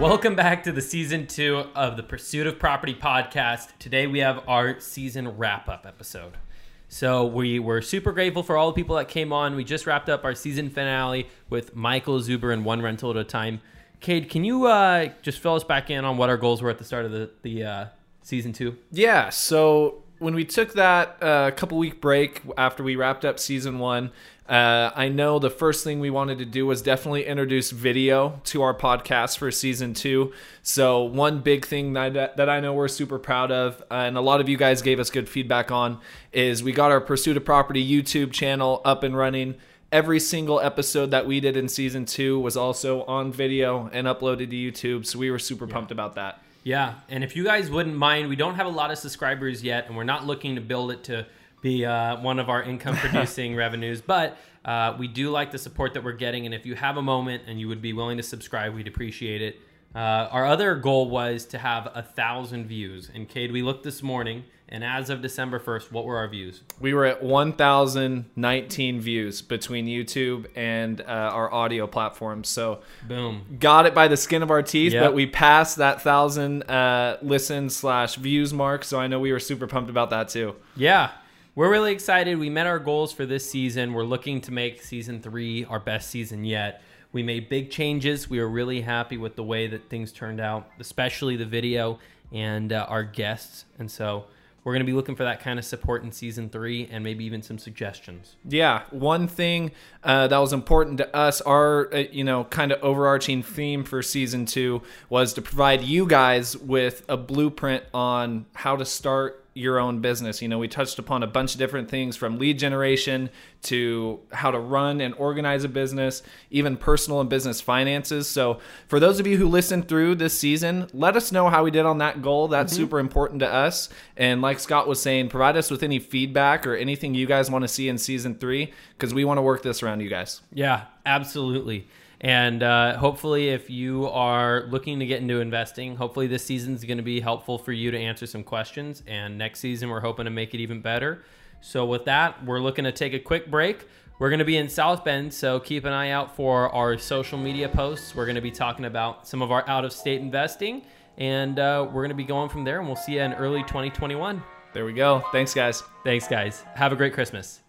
Welcome back to the season 2 of the Pursuit of Property podcast. Today we have our season wrap-up episode. So we were super grateful for all the people that came on. We just wrapped up our season finale with Michael Zuber and One Rental at a Time. Cade, can you just fill us back in on what our goals were at the start of the season 2? Yeah, so when we took that couple-week break after we wrapped up season 1, I know the first thing we wanted to do was definitely introduce video to our podcast for season 2. So one big thing that I know we're super proud of, and a lot of you guys gave us good feedback on, is we got our Pursuit of Property YouTube channel up and running. Every single episode that we did in season 2 was also on video and uploaded to YouTube. So we were super pumped about that. Yeah. And if you guys wouldn't mind, we don't have a lot of subscribers yet, and we're not looking to build it to be one of our income-producing revenues, but we do like the support that we're getting, and if you have a moment and you would be willing to subscribe, we'd appreciate it. Our other goal was to have 1,000 views, and Cade, we looked this morning, and as of December 1st, what were our views? We were at 1,019 views between YouTube and our audio platform, so boom, got it by the skin of our teeth, yep. But we passed that 1,000 listen/views mark, so I know we were super pumped about that too. Yeah. We're really excited. We met our goals for this season. We're looking to make season 3 our best season yet. We made big changes. We were really happy with the way that things turned out, especially the video and our guests. And so we're going to be looking for that kind of support in season 3 and maybe even some suggestions. Yeah. One thing that was important to us, our kind of overarching theme for season 2 was to provide you guys with a blueprint on how to start your own business. We touched upon a bunch of different things, from lead generation to how to run and organize a business, even personal and business finances. So for those of you who listened through this season, let us know how we did on that goal. That's super important to us. And like Scott was saying, provide us with any feedback or anything you guys want to see in season 3, because we want to work this around you guys. Yeah, absolutely. And hopefully if you are looking to get into investing, hopefully this season is going to be helpful for you to answer some questions. And next season, we're hoping to make it even better. So with that, we're looking to take a quick break. We're going to be in South Bend, so keep an eye out for our social media posts. We're going to be talking about some of our out-of-state investing. And we're going to be going from there, and we'll see you in early 2021. There we go. Thanks, guys. Have a great Christmas.